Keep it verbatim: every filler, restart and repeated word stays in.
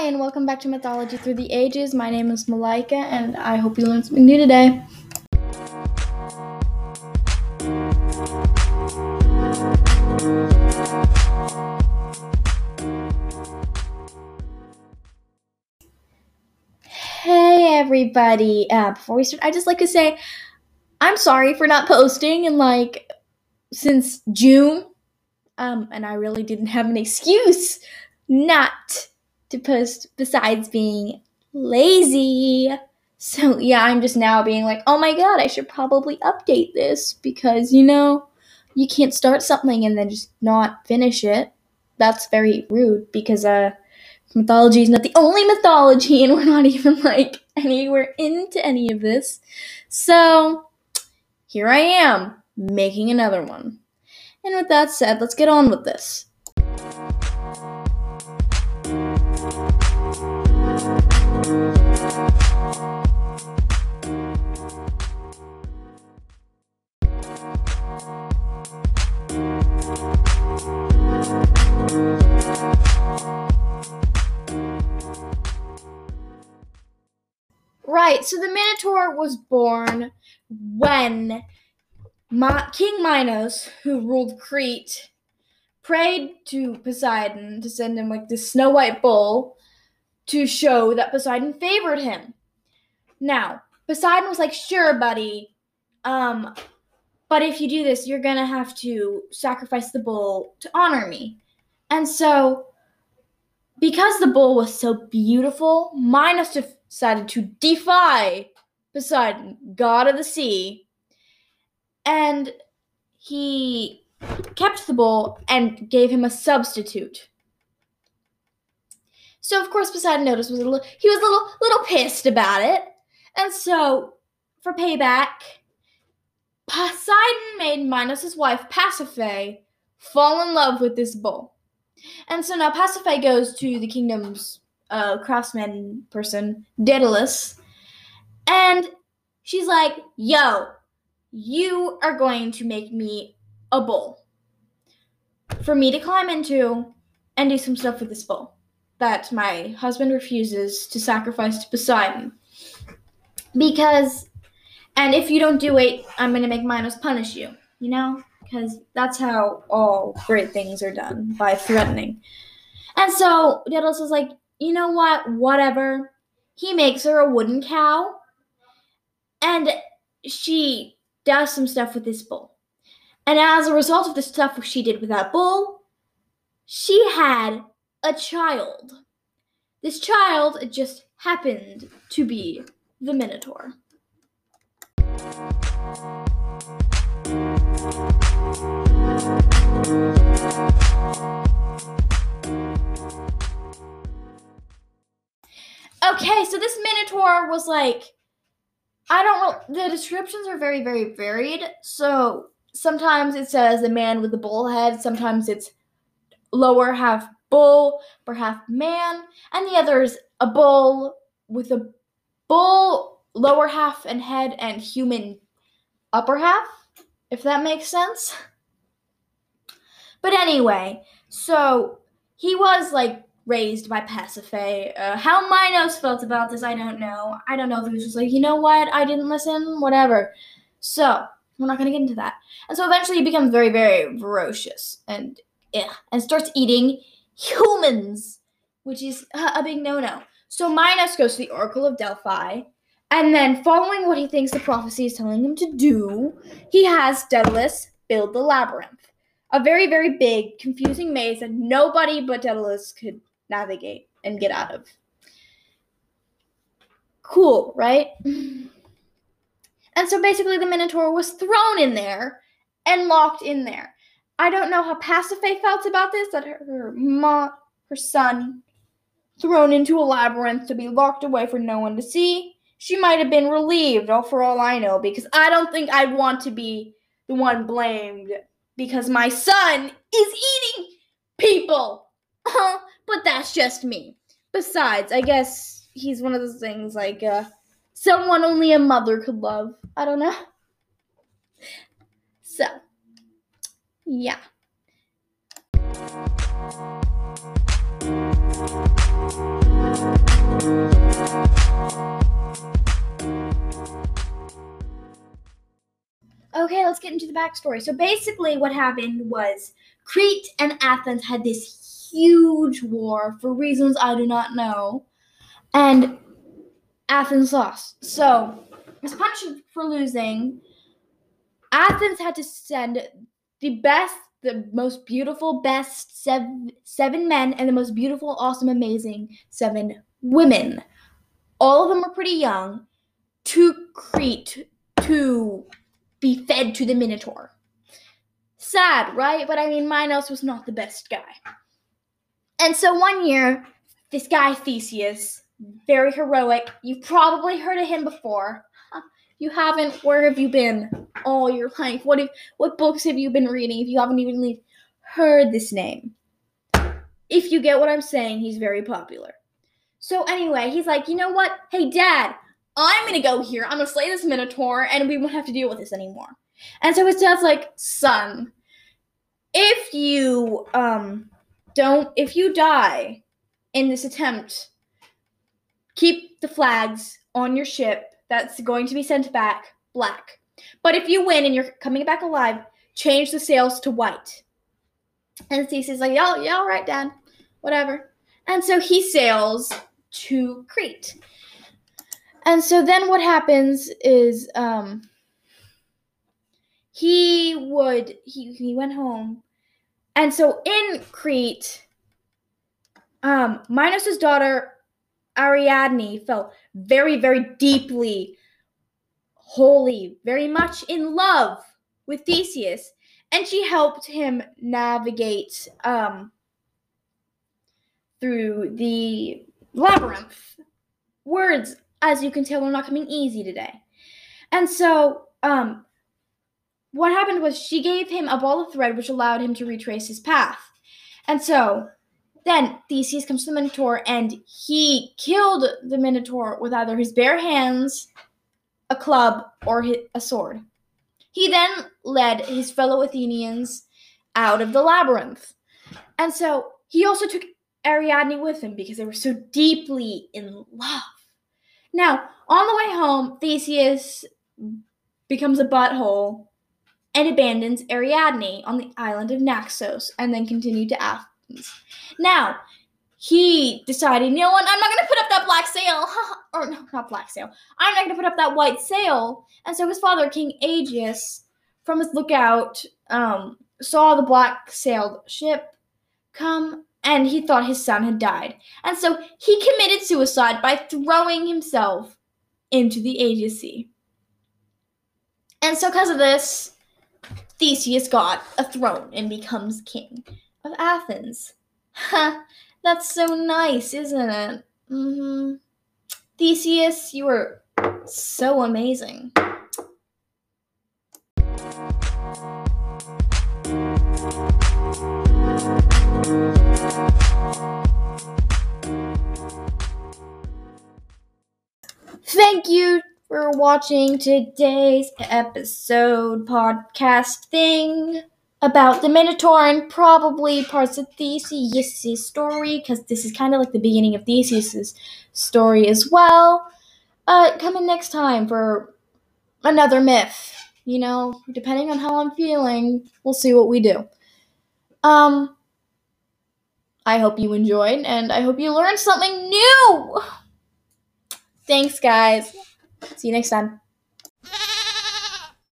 Hi, and welcome back to Mythology Through the Ages. My name is Malaika, and I hope you learned something new today. Hey, everybody. Uh, before we start, I'd just like to say I'm sorry for not posting in, like, since June. Um, and I really didn't have an excuse not to post besides being lazy. So yeah, I'm just now being like, oh my god, I should probably update this because, you know, you can't start something and then just not finish it. That's very rude because uh, mythology is not the only mythology and we're not even like anywhere into any of this. So here I am making another one. And with that said, let's get on with this. Right, so the Minotaur was born when Ma- King Minos, who ruled Crete, prayed to Poseidon to send him like this snow white bull to show that Poseidon favored him. Now, Poseidon was like, sure, buddy, um, but if you do this, you're going to have to sacrifice the bull to honor me. And so, because the bull was so beautiful, Minos decided to defy Poseidon, god of the sea, and he kept the bull and gave him a substitute. So, of course, Poseidon noticed was a little, he was a little, little pissed about it. And so, for payback, Poseidon made Minos' wife, Pasiphae, fall in love with this bull. And so now Pasiphae goes to the kingdom's uh, craftsman person, Daedalus, and she's like, yo, you are going to make me a bull for me to climb into and do some stuff with this bull that my husband refuses to sacrifice to Poseidon. Because, and if you don't do it, I'm going to make Minos punish you, you know? Because that's how all great things are done, by threatening. And so Daedalus is like, you know what, whatever. He makes her a wooden cow, and she does some stuff with this bull. And as a result of the stuff she did with that bull, she had a child. This child just happened to be the Minotaur. Okay, so this Minotaur was like, I don't know, the descriptions are very, very varied. So sometimes it says the man with the bull head, sometimes it's lower half bull or half man, and the other is a bull with a bull lower half and head and human upper half, if that makes sense. But anyway, so he was like raised by Pasiphae. Uh, how Minos felt about this, I don't know. I don't know if he was just like, you know what, I didn't listen, whatever. So we're not going to get into that. And so eventually he becomes very, very ferocious and yeah, and starts eating humans, which is a big no-no. So Minos goes to the Oracle of Delphi, and then following what he thinks the prophecy is telling him to do, he has Daedalus build the labyrinth. A very, very big, confusing maze that nobody but Daedalus could navigate and get out of. Cool, right? And so basically the Minotaur was thrown in there and locked in there. I don't know how Pasiphae felt about this, that her, her mom, her son, thrown into a labyrinth to be locked away for no one to see. She might have been relieved, all for all I know, because I don't think I'd want to be the one blamed because my son is eating people. But that's just me. Besides, I guess he's one of those things like uh, someone only a mother could love. I don't know. So, yeah. into the backstory. So basically what happened was Crete and Athens had this huge war for reasons I do not know, and Athens lost. So as punishment for losing, Athens had to send the best, the most beautiful, best seven, seven men and the most beautiful, awesome, amazing seven women. All of them were pretty young, to Crete to be fed to the Minotaur. Sad, right? But I mean, Minos was not the best guy. And so one year, this guy Theseus, very heroic, you've probably heard of him before. You haven't, where have you been all your life? What if, what books have you been reading if you haven't even heard this name? If you get what I'm saying, he's very popular. So anyway, he's like, you know what? Hey, Dad, I'm going to go here. I'm going to slay this Minotaur, and we won't have to deal with this anymore. And so his dad's like, son, if you um don't, if you die in this attempt, keep the flags on your ship. That's going to be sent back black. But if you win and you're coming back alive, change the sails to white. And Theseus like, yeah, yeah, all right, Dad, whatever. And so he sails to Crete. And so then what happens is um, he would, he, he went home. And so in Crete, um, Minos' daughter, Ariadne, fell very, very deeply, wholly, very much in love with Theseus, and she helped him navigate um, through the labyrinth. Words, as you can tell, are not coming easy today. And so um, what happened was she gave him a ball of thread, which allowed him to retrace his path. And so then Theseus comes to the Minotaur, and he killed the Minotaur with either his bare hands, a club, or a sword. He then led his fellow Athenians out of the labyrinth. And so he also took Ariadne with him because they were so deeply in love. Now, on the way home, Theseus becomes a butthole and abandons Ariadne on the island of Naxos, and then continued to Athens. Now, he decided, you know what, I'm not going to put up that black sail, or no, not black sail, I'm not going to put up that white sail. And so his father, King Aegeus, from his lookout, um, saw the black-sailed ship come, and he thought his son had died. And so he committed suicide by throwing himself into the Aegean Sea. And so because of this, Theseus got a throne and becomes king of Athens. Ha! That's so nice, isn't it? Mm-hmm. Theseus, you were so amazing. Thank you for watching today's episode podcast thing about the Minotaur and probably parts of Theseus' story, because this is kind of like the beginning of Theseus' story as well. Uh, come in next time for another myth. You know, depending on how I'm feeling, we'll see what we do. Um, I hope you enjoyed, and I hope you learned something new! Thanks, guys. See you next time.